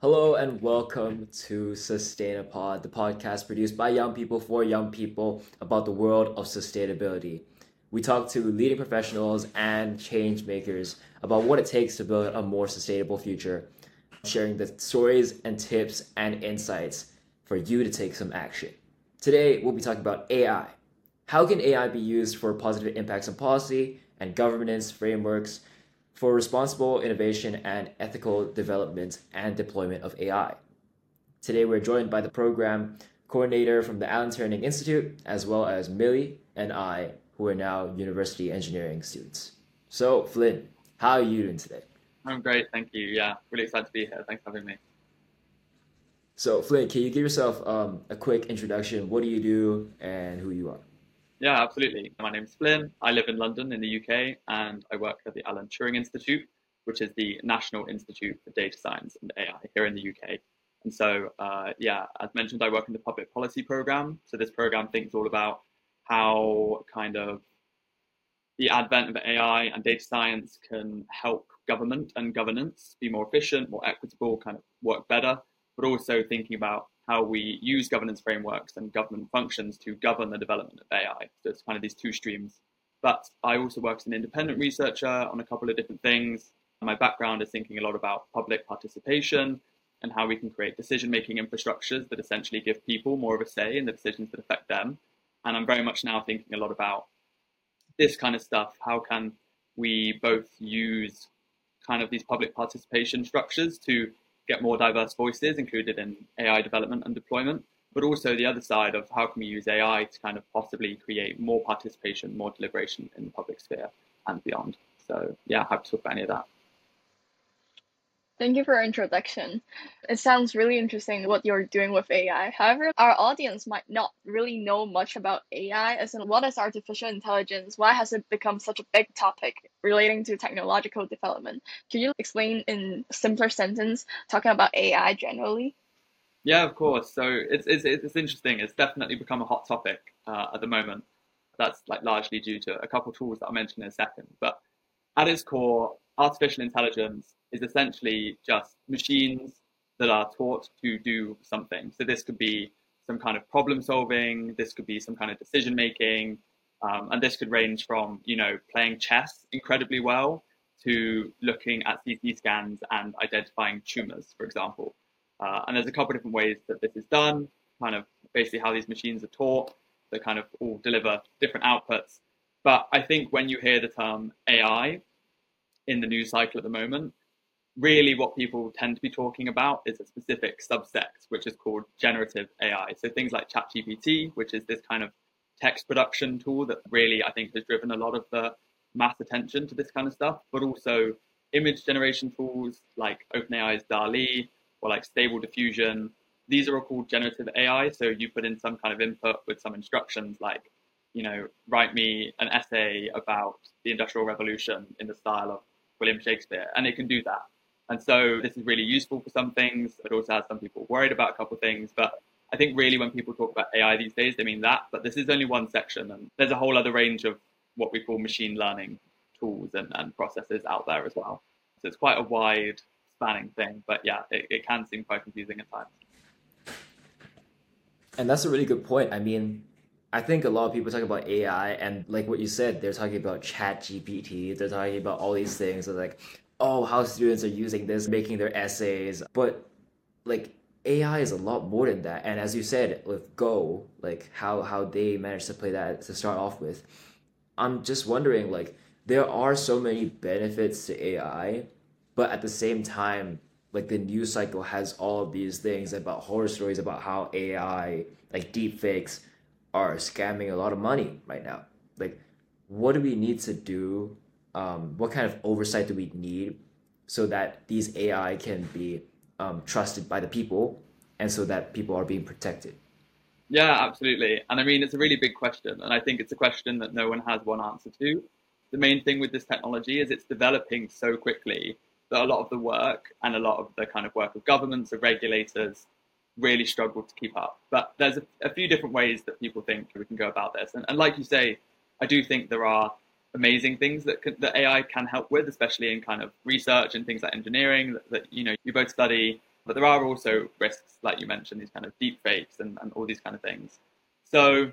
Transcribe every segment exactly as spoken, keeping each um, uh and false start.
Hello and welcome to SustainaPod, the podcast produced by young people for young people about the world of sustainability. We talk to leading professionals and change makers about what it takes to build a more sustainable future, sharing the stories and tips and insights for you to take some action. Today, we'll be talking about A I. How can A I be used for positive impacts on policy and governance frameworks, for responsible innovation and ethical development and deployment of A I. Today, we're joined by the program coordinator from the Alan Turing Institute, as well as Milly and I, who are now university engineering students. So, Flynn, how are you doing today? I'm great, thank you. Yeah, really excited to be here. Thanks for having me. So, Flynn, can you give yourself um, a quick introduction? What do you do and who you are? Yeah, absolutely. My name is Flynn. I live in London in the U K, and I work at the Alan Turing Institute, which is the National Institute for Data Science and A I here in the U K. And so, uh, yeah, as mentioned, I work in the public policy program. So this program thinks all about how kind of the advent of A I and data science can help government and governance be more efficient, more equitable, kind of work better, but also thinking about how we use governance frameworks and government functions to govern the development of A I. So it's kind of these two streams. But I also work as an independent researcher on a couple of different things. My background is thinking a lot about public participation and how we can create decision-making infrastructures that essentially give people more of a say in the decisions that affect them. And I'm very much now thinking a lot about this kind of stuff. How can we both use kind of these public participation structures to get more diverse voices included in A I development and deployment, but also the other side of how can we use A I to kind of possibly create more participation, more deliberation in the public sphere and beyond. So yeah, happy to talk about any of that. Thank you for your introduction. It sounds really interesting what you're doing with A I. However, our audience might not really know much about A I, as in what is artificial intelligence? Why has it become such a big topic relating to technological development? Can you explain in simpler sentence, talking about A I generally? Yeah, of course. So it's it's, it's interesting. It's definitely become a hot topic uh, at the moment. That's like largely due to a couple of tools that I'll mention in a second. But at its core, artificial intelligence is essentially just machines that are taught to do something. So this could be some kind of problem solving, this could be some kind of decision making, um, and this could range from, you know, playing chess incredibly well to looking at C T scans and identifying tumors, for example. Uh, and there's a couple of different ways that this is done, kind of basically how these machines are taught, they kind of all deliver different outputs. But I think when you hear the term A I in the news cycle at the moment, really what people tend to be talking about is a specific subsect, which is called generative A I. So things like ChatGPT, which is this kind of text production tool that really, I think, has driven a lot of the mass attention to this kind of stuff, but also image generation tools like OpenAI's DALL-E or like Stable Diffusion. These are all called generative A I. So you put in some kind of input with some instructions like, you know, write me an essay about the Industrial Revolution in the style of William Shakespeare, and it can do that. And so this is really useful for some things. It also has some people worried about a couple of things. But I think really when people talk about A I these days, they mean that. But this is only one section. And there's a whole other range of what we call machine learning tools and, and processes out there as well. So it's quite a wide spanning thing. But yeah, it, it can seem quite confusing at times. And that's a really good point. I mean, I think a lot of people talk about A I and like what you said, they're talking about ChatGPT. They're talking about all these things. They're like, oh, how students are using this, making their essays. But like A I is a lot more than that. And as you said, with Go, like how, how they managed to play that to start off with, I'm just wondering, like, there are so many benefits to A I, but at the same time, like the news cycle has all of these things about horror stories about how A I, like deepfakes, are scamming a lot of money right now. Like, what do we need to do? Um, what kind of oversight do we need so that these A I can be um, trusted by the people and so that people are being protected? Yeah, absolutely. And I mean, it's a really big question. And I think it's a question that no one has one answer to. The main thing with this technology is it's developing so quickly that a lot of the work and a lot of the kind of work of governments or regulators really struggle to keep up. But there's a, a few different ways that people think we can go about this. And, and like you say, I do think there are amazing things that, can, that A I can help with, especially in kind of research and things like engineering that, that you know you both study. But there are also risks, like you mentioned, these kind of deep fakes and, and all these kind of things. So,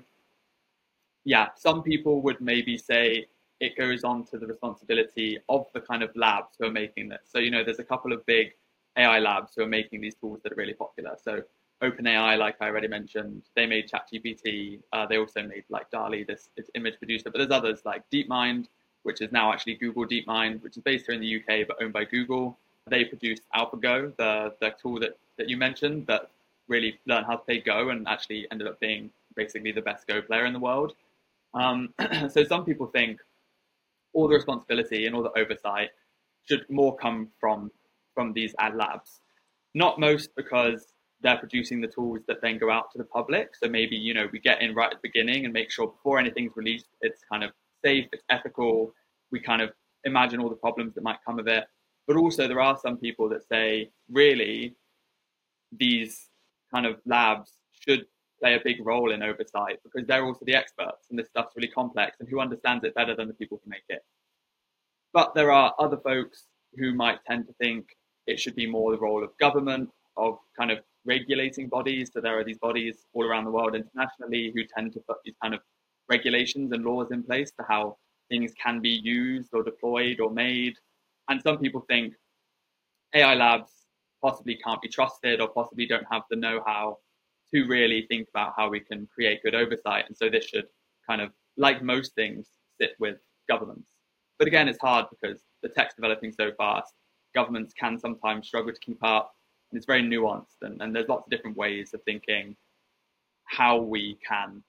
yeah, some people would maybe say it goes on to the responsibility of the kind of labs who are making this. So, you know, there's a couple of big A I labs who are making these tools that are really popular. So OpenAI, like I already mentioned, they made ChatGPT. Uh, they also made like DALL-E, this its image producer. But there's others like DeepMind, which is now actually Google DeepMind, which is based here in the U K, but owned by Google. They produced AlphaGo, the, the tool that, that you mentioned that really learned how to play Go and actually ended up being basically the best Go player in the world. Um, so some people think all the responsibility and all the oversight should more come from from these ad labs. Not most, because they're producing the tools that then go out to the public. So maybe, you know, we get in right at the beginning and make sure before anything's released, it's kind of safe, it's ethical. We kind of imagine all the problems that might come of it. But also there are some people that say, really, these kind of labs should play a big role in oversight because they're also the experts and this stuff's really complex and who understands it better than the people who make it. But there are other folks who might tend to think it should be more the role of government, of kind of regulating bodies. So there are these bodies all around the world internationally who tend to put these kind of regulations and laws in place for how things can be used or deployed or made. And some people think A I labs possibly can't be trusted or possibly don't have the know-how to really think about how we can create good oversight. And so this should kind of, like most things, sit with governments. But again, it's hard because the tech's developing so fast. Governments can sometimes struggle to keep up. And it's very nuanced. And, and there's lots of different ways of thinking how we can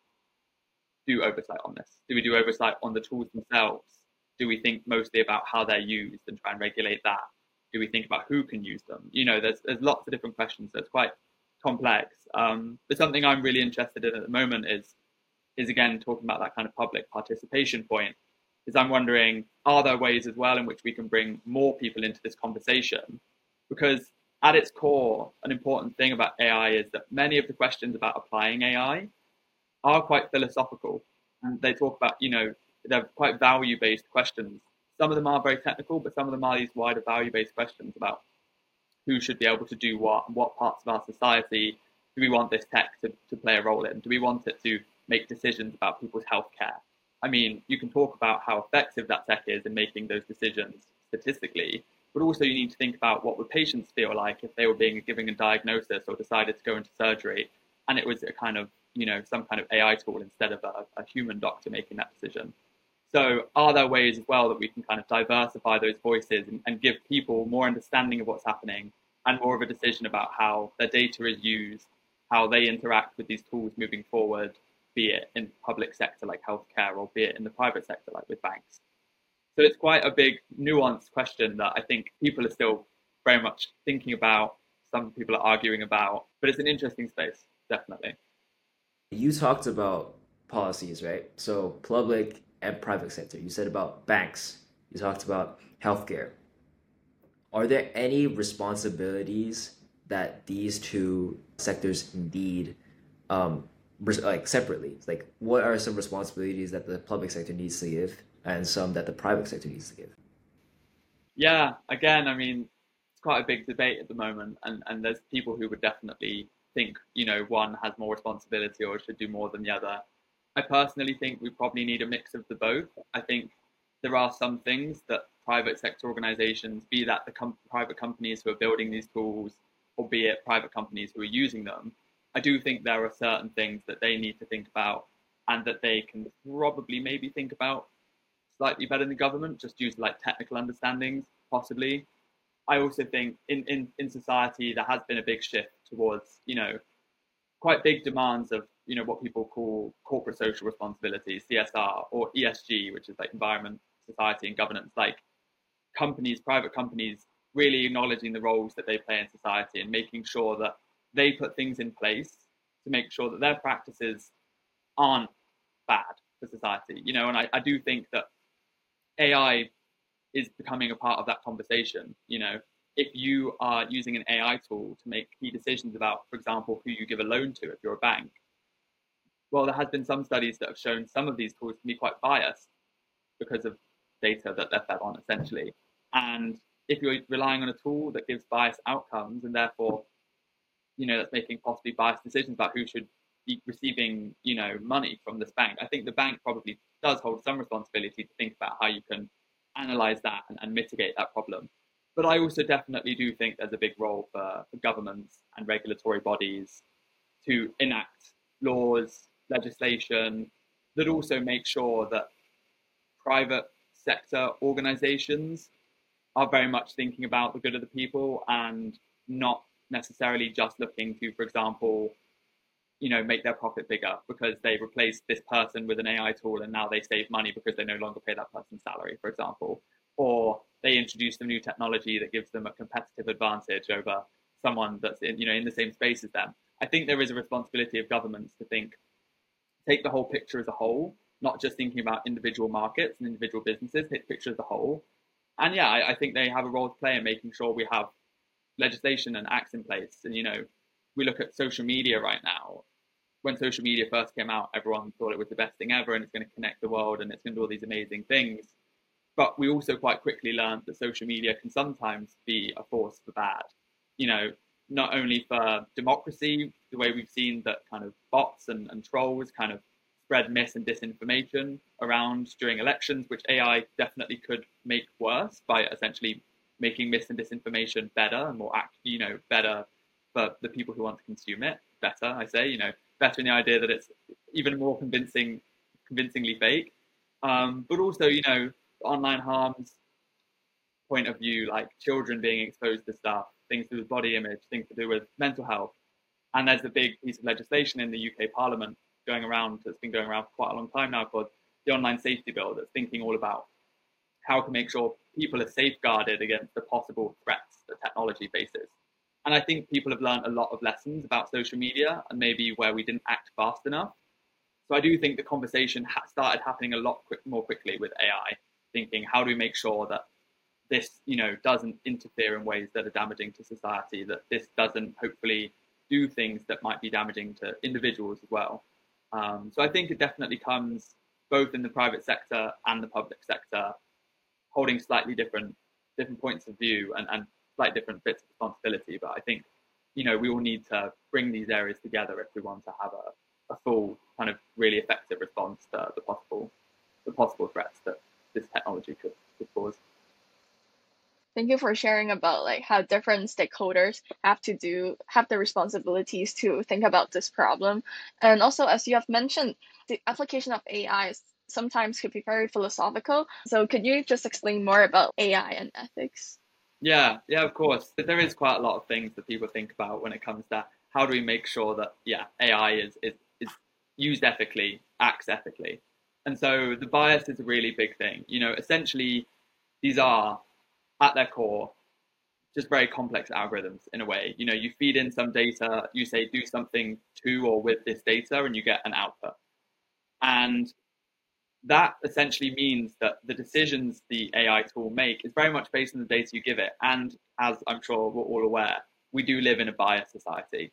do oversight on this. Do we do oversight on the tools themselves? Do we think mostly about how they're used and try and regulate that? Do we think about who can use them? You know, there's there's lots of different questions, so it's quite complex. Um, but something I'm really interested in at the moment is, is again, talking about that kind of public participation point, is I'm wondering, are there ways as well in which we can bring more people into this conversation? Because at its core, an important thing about A I is that many of the questions about applying A I are quite philosophical. And they talk about, you know, they're quite value-based questions. Some of them are very technical, but some of them are these wider value-based questions about who should be able to do what and what parts of our society do we want this tech to, to play a role in? Do we want it to make decisions about people's healthcare? I mean, you can talk about how effective that tech is in making those decisions statistically, but also you need to think about what would patients feel like if they were being given a diagnosis or decided to go into surgery and it was a kind of, you know, some kind of A I tool instead of a, a human doctor making that decision. So are there ways as well that we can kind of diversify those voices and, and give people more understanding of what's happening and more of a decision about how their data is used, how they interact with these tools moving forward, be it in public sector like healthcare or be it in the private sector like with banks. So it's quite a big nuanced question that I think people are still very much thinking about, some people are arguing about, but it's an interesting space, definitely. You talked about policies, right? So public and private sector. You said about banks. You talked about healthcare. Are there any responsibilities that these two sectors need, um, like separately? Like, what are some responsibilities that the public sector needs to give and some that the private sector needs to give? Yeah, again, I mean, it's quite a big debate at the moment. And, and there's people who would definitely think, you know, one has more responsibility or should do more than the other. I personally think we probably need a mix of the both. I think there are some things that private sector organizations, be that the com- private companies who are building these tools, or be it private companies who are using them, I do think there are certain things that they need to think about and that they can probably maybe think about slightly better than government, just due to like technical understandings, possibly. I also think in, in, in society, there has been a big shift towards, you know, quite big demands of, you know, what people call corporate social responsibility, C S R, or E S G, which is like environment, society, and governance, like companies, private companies, really acknowledging the roles that they play in society and making sure that they put things in place to make sure that their practices aren't bad for society, you know, and I, I do think that A I is becoming a part of that conversation. You know, if you are using an A I tool to make key decisions about, for example, who you give a loan to if you're a bank, well, there has been some studies that have shown some of these tools can be quite biased. because of data that left that on, essentially. And if you're relying on a tool that gives biased outcomes, and therefore, you know, that's making possibly biased decisions about who should be receiving, you know, money from this bank, I think the bank probably does hold some responsibility to think about how you can analyze that and, and mitigate that problem. But I also definitely do think there's a big role for, for governments and regulatory bodies to enact laws, legislation that also make sure that private sector organizations are very much thinking about the good of the people and not necessarily just looking to, for example, you know, make their profit bigger because they replaced this person with an A I tool and now they save money because they no longer pay that person's salary, for example, or they introduce some new technology that gives them a competitive advantage over someone that's in, you know, in the same space as them. I think there is a responsibility of governments to think, take the whole picture as a whole, not just thinking about individual markets and individual businesses, take the picture as a whole. And yeah, I, I think they have a role to play in making sure we have legislation and acts in place. And, you know, we look at social media right now. When social media first came out, everyone thought it was the best thing ever and it's going to connect the world and it's going to do all these amazing things. But we also quite quickly learned that social media can sometimes be a force for bad, you know, not only for democracy, the way we've seen that kind of bots and, and trolls kind of spread mis and disinformation around during elections, which A I definitely could make worse by essentially making mis and disinformation better and more, you know, better for the people who want to consume it. Better, I say, you know, better in the idea that it's even more convincing, convincingly fake. Um, but also, you know, online harms point of view, like children being exposed to stuff, things to do with body image, things to do with mental health. And there's a big piece of legislation in the U K Parliament going around, that's been going around for quite a long time now, called the Online Safety Bill, that's thinking all about how to make sure people are safeguarded against the possible threats that technology faces. And I think people have learned a lot of lessons about social media and maybe where we didn't act fast enough. So I do think the conversation ha- started happening a lot quick, more quickly with A I, thinking, how do we make sure that this, you know, doesn't interfere in ways that are damaging to society, that this doesn't hopefully do things that might be damaging to individuals as well. Um, so I think it definitely comes both in the private sector and the public sector, holding slightly different different points of view and, and slightly different bits of responsibility. But I think, you know, we all need to bring these areas together if we want to have a, a full kind of really effective response to the possible the possible threats that this technology could, could cause. Thank you for sharing about like how different stakeholders have to do, have the responsibilities to think about this problem. And also, as you have mentioned, the application of A I sometimes could be very philosophical. So could you just explain more about A I and ethics? Yeah, yeah, of course. There is quite a lot of things that people think about when it comes to how do we make sure that, yeah, A I is, is, is used ethically, acts ethically. And so the bias is a really big thing. You know, essentially, these are at their core, just very complex algorithms in a way. You know, you feed in some data, you say, do something to or with this data, and you get an output. And that essentially means that the decisions the A I tool make is very much based on the data you give it. And as I'm sure we're all aware, we do live in a biased society.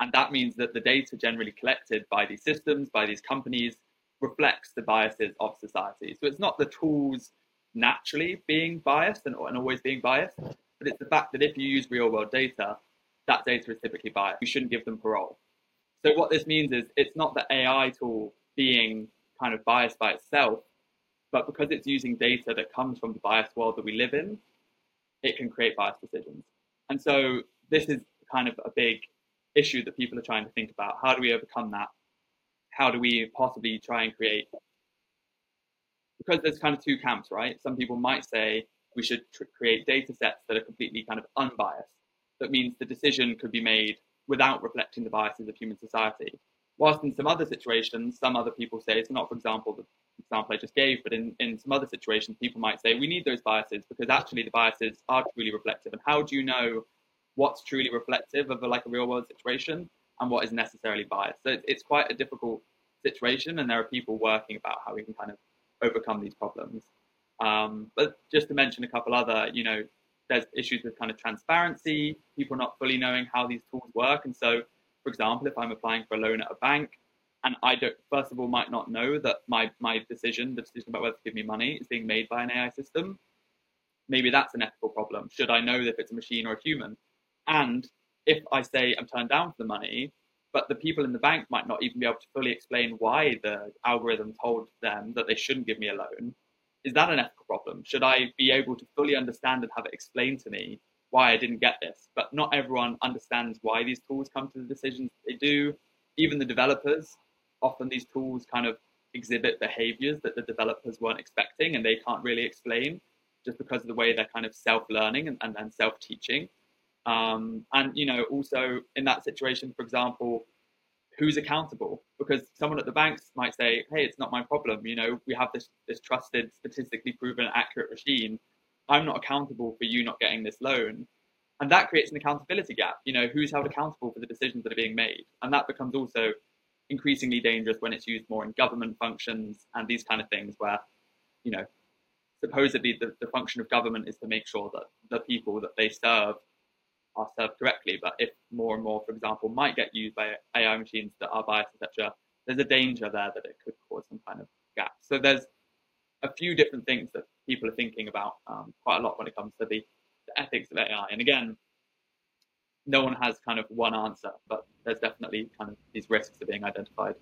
And that means that the data generally collected by these systems, by these companies, reflects the biases of society. So it's not the tools naturally being biased and, and always being biased, but it's the fact that if you use real world data, that data is typically biased. You shouldn't give them parole. So what this means is it's not the A I tool being kind of biased by itself, but because it's using data that comes from the biased world that we live in, it can create biased decisions. And so this is kind of a big issue that people are trying to think about. How do we overcome that? How do we possibly try and create, because there's kind of two camps, right? Some people might say we should tr- create data sets that are completely kind of unbiased. That means the decision could be made without reflecting the biases of human society. Whilst in some other situations, some other people say, it's not, for example, the example I just gave, but in, in some other situations, people might say we need those biases because actually the biases are truly reflective. And how do you know what's truly reflective of a, like a real world situation and what is necessarily biased? So it's quite a difficult situation, and there are people working about how we can kind of overcome these problems. Um, but just to mention a couple other, you know, there's issues with kind of transparency, people not fully knowing how these tools work. And so, for example, if I'm applying for a loan at a bank And I don't, first of all, might not know that my, my decision, the decision about whether to give me money, is being made by an A I system. Maybe that's an ethical problem. Should I know if it's a machine or a human? And if I say I'm turned down for the money, but the people in the bank might not even be able to fully explain why the algorithm told them that they shouldn't give me a loan, is that an ethical problem? Should I be able to fully understand and have it explained to me why I didn't get this? But not everyone understands why these tools come to the decisions they do. Even the developers, often these tools kind of exhibit behaviors that the developers weren't expecting and they can't really explain, just because of the way they're kind of self-learning and, and, and self-teaching. Um, and, you know, also in that situation, for example, who's accountable? Because someone at the banks might say, hey, it's not my problem. You know, we have this, this trusted, statistically proven, accurate machine. I'm not accountable for you not getting this loan. And that creates an accountability gap. You know, who's held accountable for the decisions that are being made? And that becomes also increasingly dangerous when it's used more in government functions and these kind of things where, you know, supposedly the, the function of government is to make sure that the people that they serve are served correctly. But if more and more, for example, might get used by A I machines that are biased, et cetera, there's a danger there that it could cause some kind of gap. So there's a few different things that people are thinking about um, quite a lot when it comes to the, the ethics of A I. And again, no one has kind of one answer, but there's definitely kind of these risks are being identified.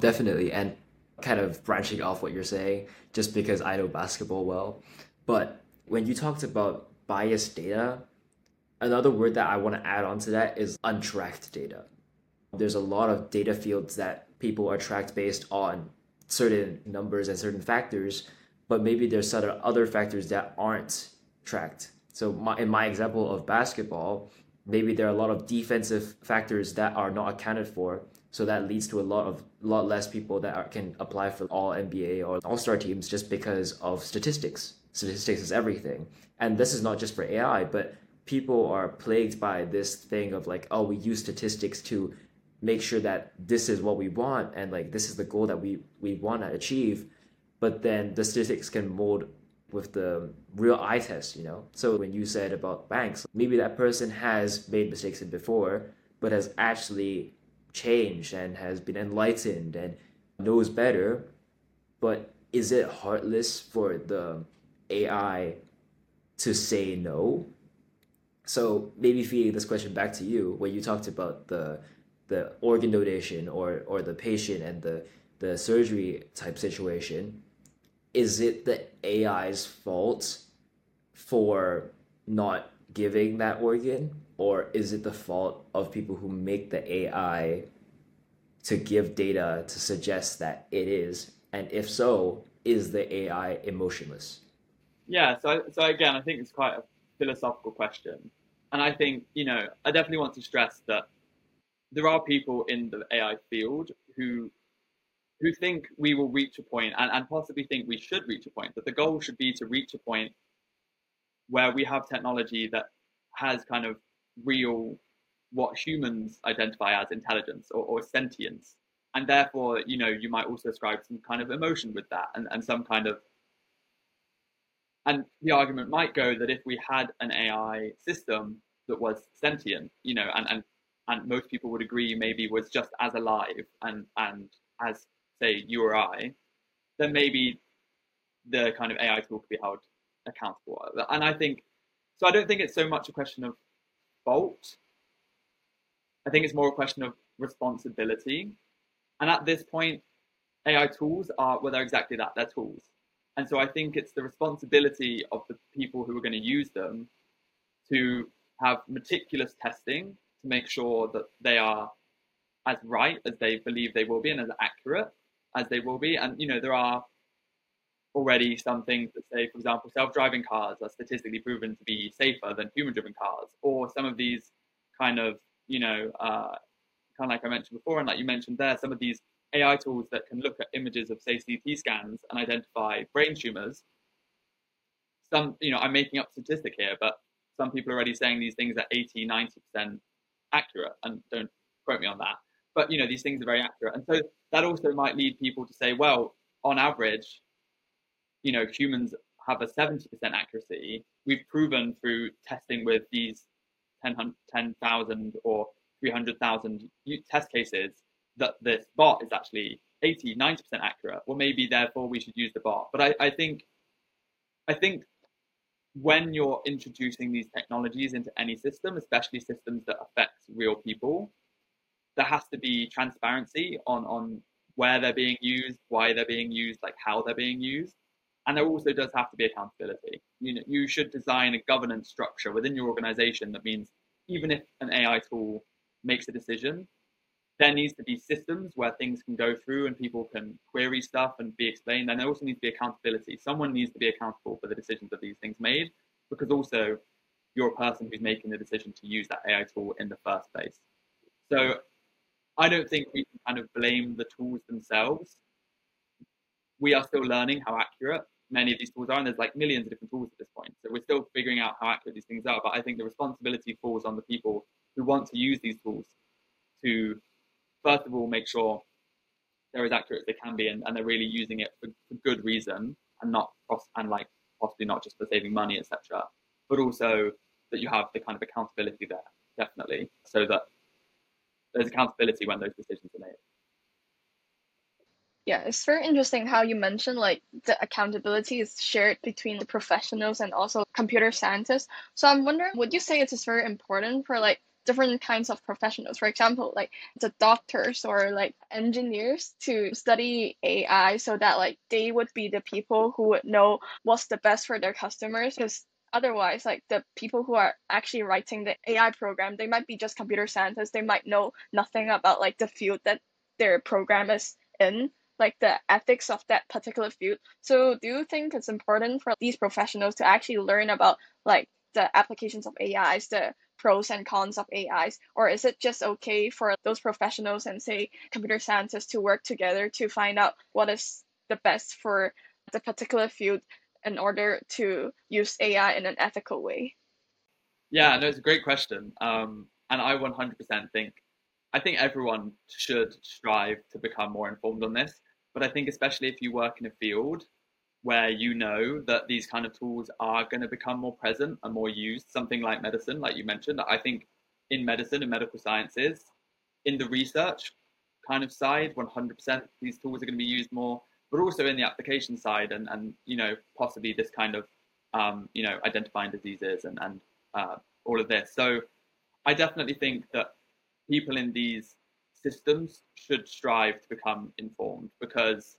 Definitely. And kind of branching off what you're saying, just because I know basketball well. But when you talked about biased data, another word that I want to add on to that is untracked data. There's a lot of data fields that people are tracked based on certain numbers and certain factors, but maybe there's sort of other factors that aren't tracked. So my, in my example of basketball, maybe there are a lot of defensive factors that are not accounted for. So that leads to a lot of lot less people that are, can apply for all N B A or all-star teams just because of statistics. Statistics is everything. And this is not just for A I, but people are plagued by this thing of like, oh, we use statistics to make sure that this is what we want and like this is the goal that we, we want to achieve. But then the statistics can mold with the real eye test, you know? So when you said about banks, maybe that person has made mistakes in before, but has actually changed and has been enlightened and knows better. But is it heartless for the A I to say no? So maybe feeding this question back to you, when you talked about the the organ donation or or the patient and the, the surgery type situation, is it the A I's fault for not giving that organ? Or is it the fault of people who make the A I to give data to suggest that it is? And if so, is the A I emotionless? Yeah, so so again, I think it's quite a philosophical question. And I think, you know, I definitely want to stress that there are people in the A I field who who think we will reach a point and, and possibly think we should reach a point, that the goal should be to reach a point where we have technology that has kind of real, what humans identify as intelligence or, or sentience. And therefore, you know, you might also ascribe some kind of emotion with that and, and some kind of, and the argument might go that if we had an A I system that was sentient, you know, and, and, and most people would agree maybe was just as alive and, and as, say, you or I, then maybe the kind of A I tool could be held accountable. And I think, so I don't think it's so much a question of fault. I think it's more a question of responsibility. And at this point, A I tools are, well, they're exactly that, they're tools. And so I think it's the responsibility of the people who are going to use them to have meticulous testing to make sure that they are as right as they believe they will be and as accurate as they will be. And, you know, there are already some things that say, for example, self-driving cars are statistically proven to be safer than human-driven cars, or some of these kind of, you know, uh, kind of like I mentioned before, and like you mentioned there, some of these A I tools that can look at images of, say, C T scans and identify brain tumors. Some, you know, I'm making up statistic here, but some people are already saying these things are eighty, ninety percent accurate, and don't quote me on that. But, you know, these things are very accurate. And so that also might lead people to say, well, on average, you know, humans have a seventy percent accuracy. We've proven through testing with these ten thousand or three hundred thousand test cases that this bot is actually eighty, ninety percent accurate. Well, maybe therefore we should use the bot. But I, I think, I think when you're introducing these technologies into any system, especially systems that affect real people, there has to be transparency on, on where they're being used, why they're being used, like how they're being used. And there also does have to be accountability. You know, you should design a governance structure within your organization that means even if an A I tool makes a decision, there needs to be systems where things can go through and people can query stuff and be explained. And there also needs to be accountability. Someone needs to be accountable for the decisions of these things made, because also you're a person who's making the decision to use that A I tool in the first place. So I don't think we can kind of blame the tools themselves. We are still learning how accurate many of these tools are, and there's like millions of different tools at this point. So we're still figuring out how accurate these things are, but I think the responsibility falls on the people who want to use these tools to, first of all, make sure they're as accurate as they can be, and, and they're really using it for, for good reason, and not and like possibly not just for saving money, et cetera, but also that you have the kind of accountability there, definitely, so that there's accountability when those decisions are made. Yeah, it's very interesting how you mentioned like the accountability is shared between the professionals and also computer scientists. So I'm wondering, would you say it is very important for like different kinds of professionals, for example, like the doctors or like engineers to study A I so that like they would be the people who would know what's the best for their customers? Because otherwise, like the people who are actually writing the A I program, they might be just computer scientists. They might know nothing about like the field that their program is in, like the ethics of that particular field. So do you think it's important for these professionals to actually learn about like the applications of A Is, the pros and cons of A Is, or is it just okay for those professionals and say computer scientists to work together to find out what is the best for the particular field in order to use A I in an ethical way? Yeah, no, it's a great question. Um, and I one hundred percent think, I think everyone should strive to become more informed on this. But I think especially if you work in a field where you know that these kind of tools are going to become more present and more used, something like medicine, like you mentioned, I think in medicine and medical sciences, in the research kind of side, one hundred percent these tools are going to be used more, but also in the application side and, and you know, possibly this kind of, um, you know, identifying diseases and, and uh, all of this. So I definitely think that people in these systems should strive to become informed, because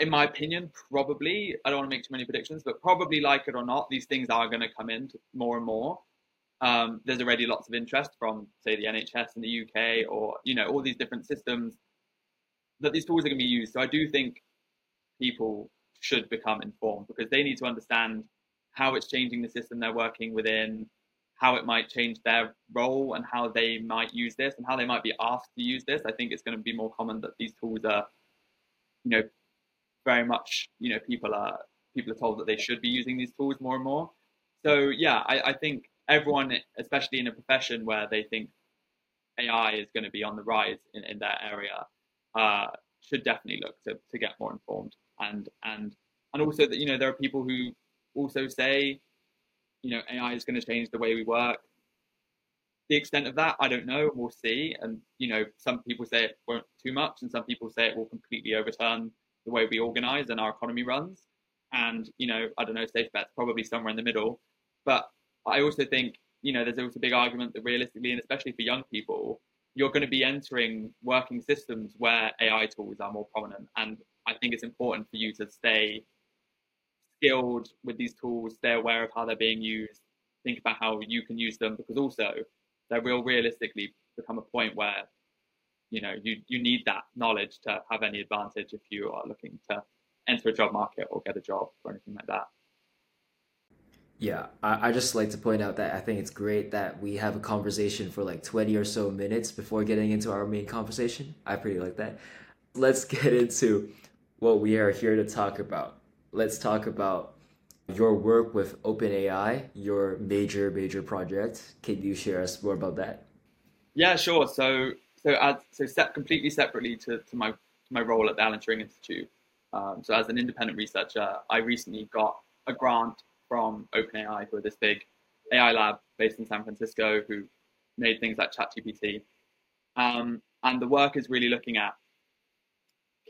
in my opinion, probably, I don't want to make too many predictions, but probably, like it or not, these things are going to come in more and more. Um, there's already lots of interest from, say, the N H S in the U K, or, you know, all these different systems that these tools are going to be used. So I do think people should become informed, because they need to understand how it's changing the system they're working within, how it might change their role and how they might use this and how they might be asked to use this. I think it's going to be more common that these tools are, you know, very much, you know, people are people are told that they should be using these tools more and more. So yeah, I, I think everyone, especially in a profession where they think A I is going to be on the rise in, in that area, uh, should definitely look to, to get more informed. And and and also that, you know, there are people who also say, you know, A I is going to change the way we work. The extent of that, I don't know, we'll see. And, you know, some people say it won't too much, and some people say it will completely overturn the way we organize and our economy runs. And, you know, I don't know, safe bet's probably somewhere in the middle. But I also think, you know, there's also a big argument that realistically, and especially for young people, you're going to be entering working systems where A I tools are more prominent. And I think it's important for you to stay skilled with these tools, stay aware of how they're being used, think about how you can use them, because also they will realistically become a point where, you know, you, you need that knowledge to have any advantage if you are looking to enter a job market or get a job or anything like that. Yeah, I, I just like to point out that I think it's great that we have a conversation for like twenty or so minutes before getting into our main conversation. I pretty like that. Let's get into what we are here to talk about. Let's talk about your work with OpenAI, your major, major project. Can you share us more about that? Yeah, sure. So So, as, so step completely separately to, to my to my role at the Alan Turing Institute. Um, so, as an independent researcher, I recently got a grant from OpenAI, who are this big A I lab based in San Francisco, who made things like ChatGPT. Um, And the work is really looking at,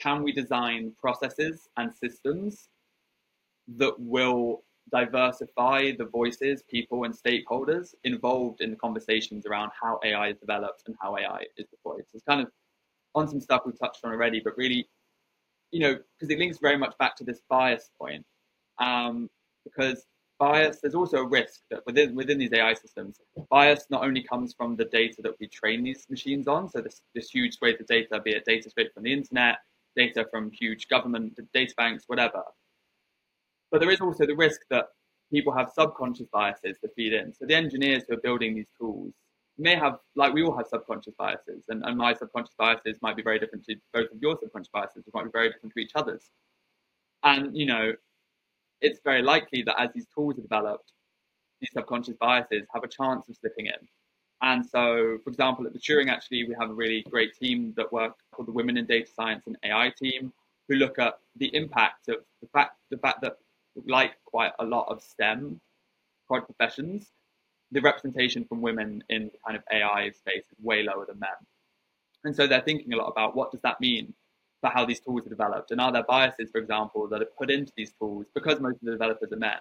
can we design processes and systems that will diversify the voices, people and stakeholders involved in the conversations around how A I is developed and how A I is deployed. So it's kind of on some stuff we've touched on already, but really, you know, because it links very much back to this bias point, um, because bias, there's also a risk that within within these A I systems, bias not only comes from the data that we train these machines on, so this, this huge swathe of data, be it data straight from the internet, data from huge government data banks, whatever. But there is also the risk that people have subconscious biases to feed in. So the engineers who are building these tools may have, like we all have subconscious biases, and, and my subconscious biases might be very different to both of your subconscious biases, which might be very different to each other's. And, you know, it's very likely that as these tools are developed, these subconscious biases have a chance of slipping in. And so, for example, at the Turing, actually, we have a really great team that work called the Women in Data Science and A I team, who look at the impact of the fact, the fact that, like quite a lot of STEM professions, the representation from women in the kind of A I space is way lower than men. And so they're thinking a lot about what does that mean for how these tools are developed, and are there biases, for example, that are put into these tools because most of the developers are men.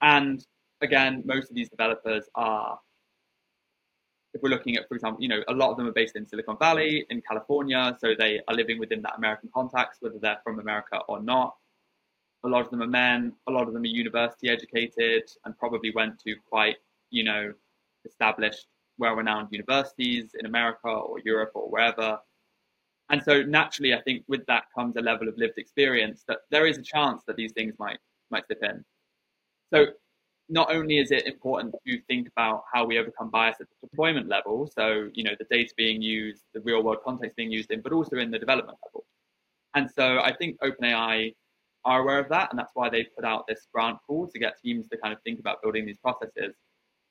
And again, most of these developers are, if we're looking at, for example, you know, a lot of them are based in Silicon Valley, in California, so they are living within that American context, whether they're from America or not. A lot of them are men, a lot of them are university educated and probably went to quite, you know, established, well-renowned universities in America or Europe or wherever. And so naturally, I think with that comes a level of lived experience that there is a chance that these things might might slip in. So not only is it important to think about how we overcome bias at the deployment level, so, you know, the data being used, the real world context being used in, but also in the development level. And so I think OpenAI are aware of that, and that's why they put out this grant call to get teams to kind of think about building these processes.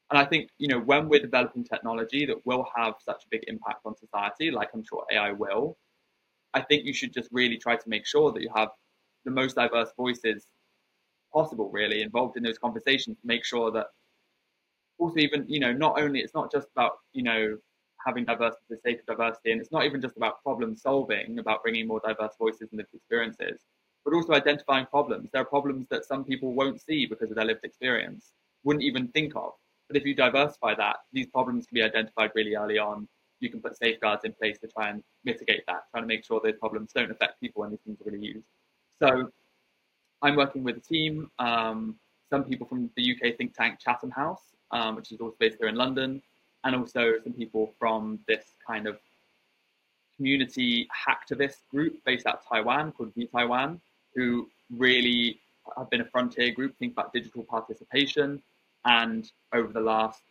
And I think, you know, when we're developing technology that will have such a big impact on society, like I'm sure A I will, I think you should just really try to make sure that you have the most diverse voices possible, really, involved in those conversations. Make sure that also, even, you know, not only, it's not just about, you know, having diversity for the sake of diversity, and it's not even just about problem solving, about bringing more diverse voices and lived experiences, but also identifying problems. There are problems that some people won't see because of their lived experience, wouldn't even think of. But if you diversify that, these problems can be identified really early on. You can put safeguards in place to try and mitigate that, trying to make sure those problems don't affect people when these things are really used. So I'm working with a team, um, some people from the U K think tank Chatham House, um, which is also based here in London, and also some people from this kind of community hacktivist group based out of Taiwan called V-Taiwan, who really have been a frontier group, think about digital participation. And over the last,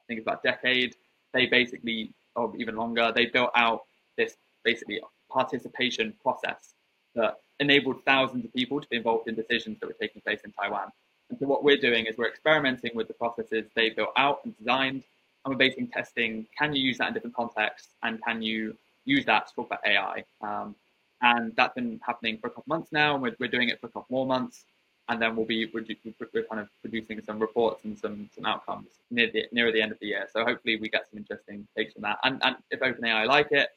I think it's about a decade, they basically, or even longer, they built out this basically participation process that enabled thousands of people to be involved in decisions that were taking place in Taiwan. And so what we're doing is we're experimenting with the processes they built out and designed, and we're basically testing, can you use that in different contexts, and can you use that to talk about A I? Um, And that's been happening for a couple months now, and we're, we're doing it for a couple more months. And then we'll be, we're, we're kind of producing some reports and some, some outcomes near the, near the end of the year. So hopefully we get some interesting takes from that. And, and if OpenAI like it,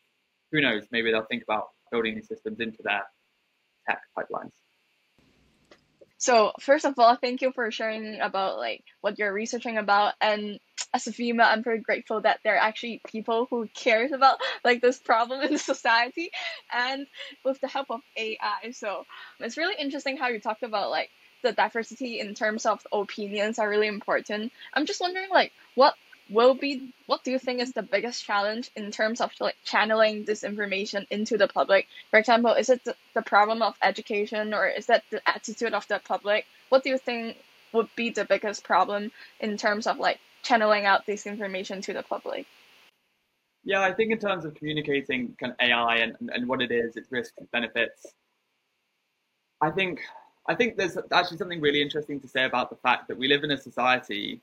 who knows, maybe they'll think about building these systems into their tech pipelines. So first of all, thank you for sharing about like what you're researching about. And as a female, I'm very grateful that there are actually people who cares about like this problem in society, and with the help of A I. So it's really interesting how you talked about like the diversity in terms of opinions are really important. I'm just wondering like what will be, what do you think is the biggest challenge in terms of like channeling this information into the public? For example, is it the, the problem of education, or is that the attitude of the public? What do you think would be the biggest problem in terms of like channeling out this information to the public? Yeah, I think in terms of communicating kind of A I and, and what it is, its risks, its benefits, I think, I think there's actually something really interesting to say about the fact that we live in a society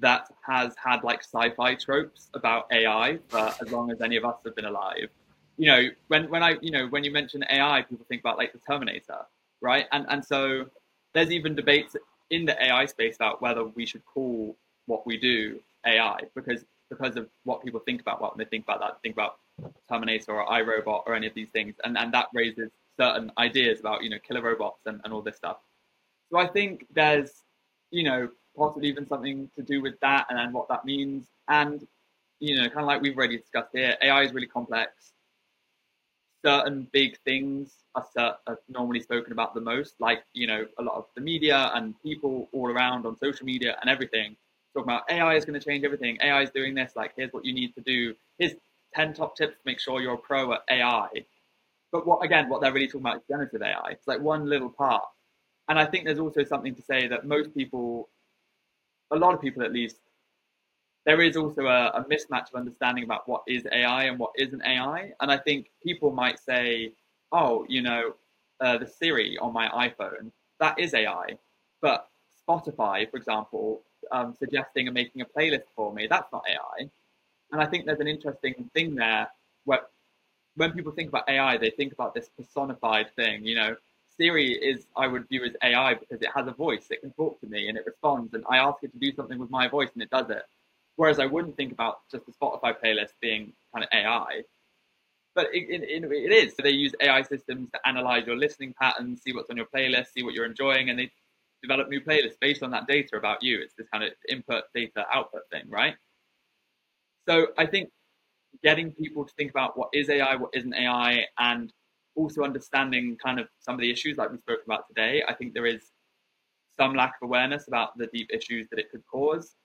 that has had like sci-fi tropes about A I for as long as any of us have been alive. You know, when when I, you know, when you mention A I, people think about like the Terminator, right? And and so there's even debates in the A I space about whether we should call what we do A I, because because of what people think about, what when they think about that, think about Terminator or I, Robot or any of these things. And, and that raises certain ideas about, you know, killer robots and, and all this stuff. So I think there's, you know, possibly even something to do with that and, and what that means. And, you know, kind of like we've already discussed here, A I is really complex. Certain big things are, cert- are normally spoken about the most, like, you know, a lot of the media and people all around on social media and everything talking about A I is going to change everything. A I is doing this. Like, here's what you need to do. Here's ten top tips to make sure you're a pro at A I. But what, again, what they're really talking about is generative A I. It's like one little part. And I think there's also something to say that most people, a lot of people at least, there is also a, a mismatch of understanding about what is A I and what isn't A I. And I think people might say, oh, you know, uh, the Siri on my iPhone, that is A I. But Spotify, for example, um, suggesting and making a playlist for me, that's not A I. And I think there's an interesting thing there where when people think about A I, they think about this personified thing, you know. Siri is, I would view as A I because it has a voice, it can talk to me and it responds and I ask it to do something with my voice and it does it. Whereas I wouldn't think about just the Spotify playlist being kind of A I. But it, it, it is. So they use A I systems to analyze your listening patterns, see what's on your playlist, see what you're enjoying, and they develop new playlists based on that data about you. It's this kind of input, data, output thing, right? So I think getting people to think about what is A I, what isn't A I, and also understanding kind of some of the issues like we spoke about today. I think there is some lack of awareness about the deep issues that it could cause.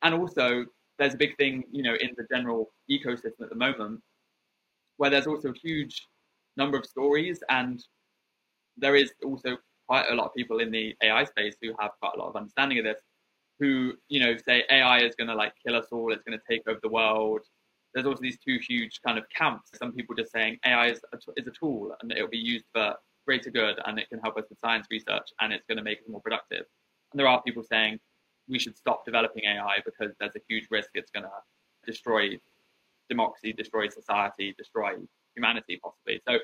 And also there's a big thing, you know, in the general ecosystem at the moment where there's also a huge number of stories. And there is also quite a lot of people in the A I space who have quite a lot of understanding of this, who, you know, say A I is going to like kill us all. It's going to take over the world. There's also these two huge kind of camps. Some people just saying A I is a, t- is a tool and it'll be used for greater good and it can help us with science research and it's going to make us more productive. And there are people saying we should stop developing A I because there's a huge risk it's going to destroy democracy, destroy society, destroy humanity possibly. So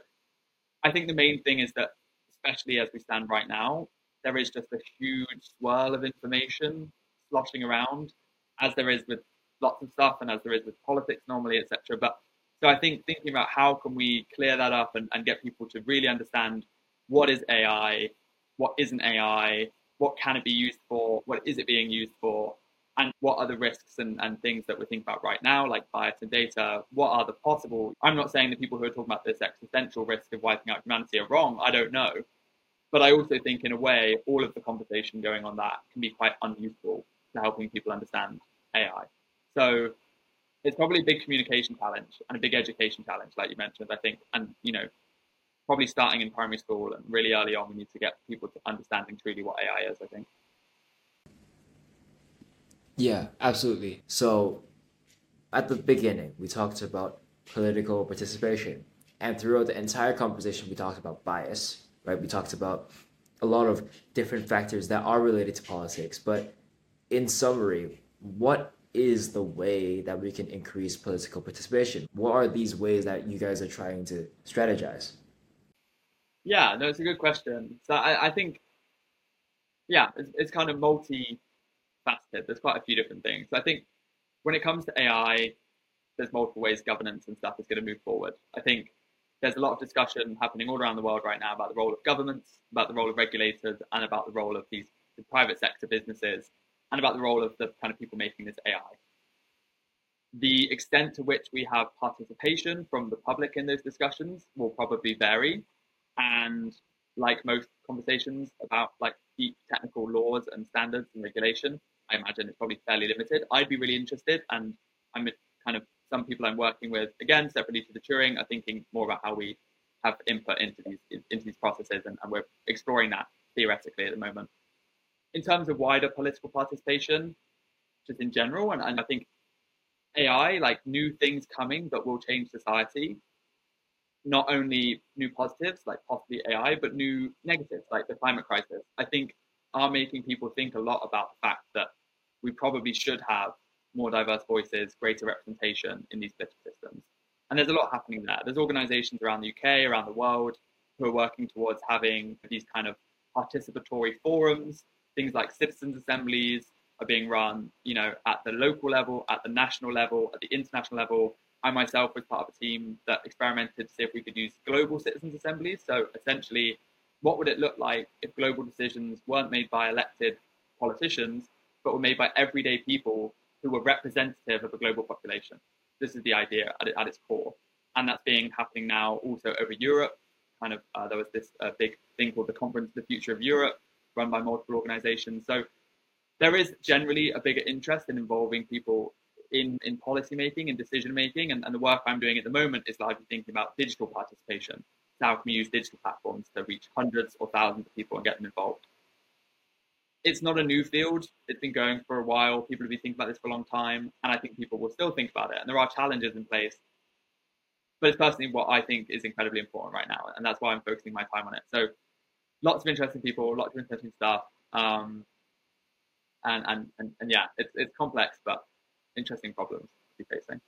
I think the main thing is that, especially as we stand right now, there is just a huge swirl of information sloshing around, as there is with lots of stuff and as there is with politics normally, et cetera. But so I think thinking about how can we clear that up and, and get people to really understand what is A I, what isn't A I, what can it be used for, what is it being used for, and what are the risks and, and things that we're thinking about right now, like bias and data, what are the possible, I'm not saying the people who are talking about this existential risk of wiping out humanity are wrong, I don't know. But I also think in a way, all of the conversation going on that can be quite unuseful to helping people understand A I. So it's probably a big communication challenge and a big education challenge, like you mentioned, I think. And, you know, probably starting in primary school and really early on, we need to get people to understanding truly what A I is, I think. Yeah, absolutely. So at the beginning, we talked about political participation. And throughout the entire conversation, we talked about bias, right? We talked about a lot of different factors that are related to politics. But in summary, what is the way that we can increase political participation? What are these ways that you guys are trying to strategize? Yeah, no, it's a good question. So I, I think, yeah, it's, it's kind of multifaceted. There's quite a few different things. So I think when it comes to A I, there's multiple ways governance and stuff is going to move forward. I think there's a lot of discussion happening all around the world right now about the role of governments, about the role of regulators, and about the role of these the private sector businesses, and about the role of the kind of people making this A I. The extent to which we have participation from the public in those discussions will probably vary. And like most conversations about like deep technical laws and standards and regulation, I imagine it's probably fairly limited. I'd be really interested. And I'm kind of, some people I'm working with, again, separately to the Turing, are thinking more about how we have input into these, into these processes. And, and we're exploring that theoretically at the moment. In terms of wider political participation, just in general, and, and I think A I, like new things coming that will change society, not only new positives, like possibly A I, but new negatives, like the climate crisis, I think are making people think a lot about the fact that we probably should have more diverse voices, greater representation in these political systems. And there's a lot happening there. There's organizations around the U K, around the world, who are working towards having these kind of participatory forums. Things like citizens' assemblies are being run, you know, at the local level, at the national level, at the international level. I myself was part of a team that experimented to see if we could use global citizens' assemblies. So essentially, what would it look like if global decisions weren't made by elected politicians, but were made by everyday people who were representative of a global population? This is the idea at, at its core. And that's being happening now also over Europe. Kind of uh, there was this uh, big thing called the Conference of the Future of Europe, run by multiple organizations. So there is generally a bigger interest in involving people in, in policy making and decision making. And, and the work I'm doing at the moment is largely thinking about digital participation. So how can we use digital platforms to reach hundreds or thousands of people and get them involved? It's not a new field. It's been going for a while. People have been thinking about this for a long time. And I think people will still think about it. And there are challenges in place. But it's personally what I think is incredibly important right now. And that's why I'm focusing my time on it. So lots of interesting people, lots of interesting stuff. Um, and, and, and, and yeah, it's, it's complex, but interesting problems to be facing.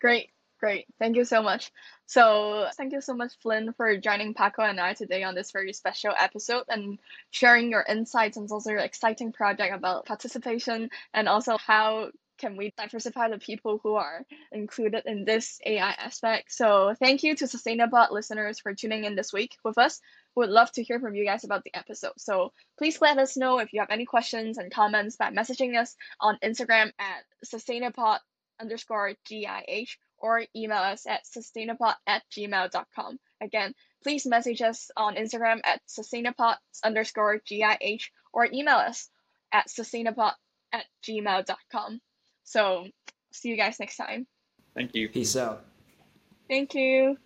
Great. Great. Thank you so much. So thank you so much, Flynn, for joining Paco and I today on this very special episode and sharing your insights and also your exciting project about participation and also how can we diversify the people who are included in this A I aspect. So thank you to SustainaPod listeners for tuning in this week with us. We'd love to hear from you guys about the episode. So please let us know if you have any questions and comments by messaging us on Instagram at SustainaPod underscore G I H. Or email us at sustainapod at gmail dot com. Again, please message us on Instagram at sustainapod underscore G I H or email us at sustainapod at gmail dot com. So see you guys next time. Thank you. Peace out. Thank you.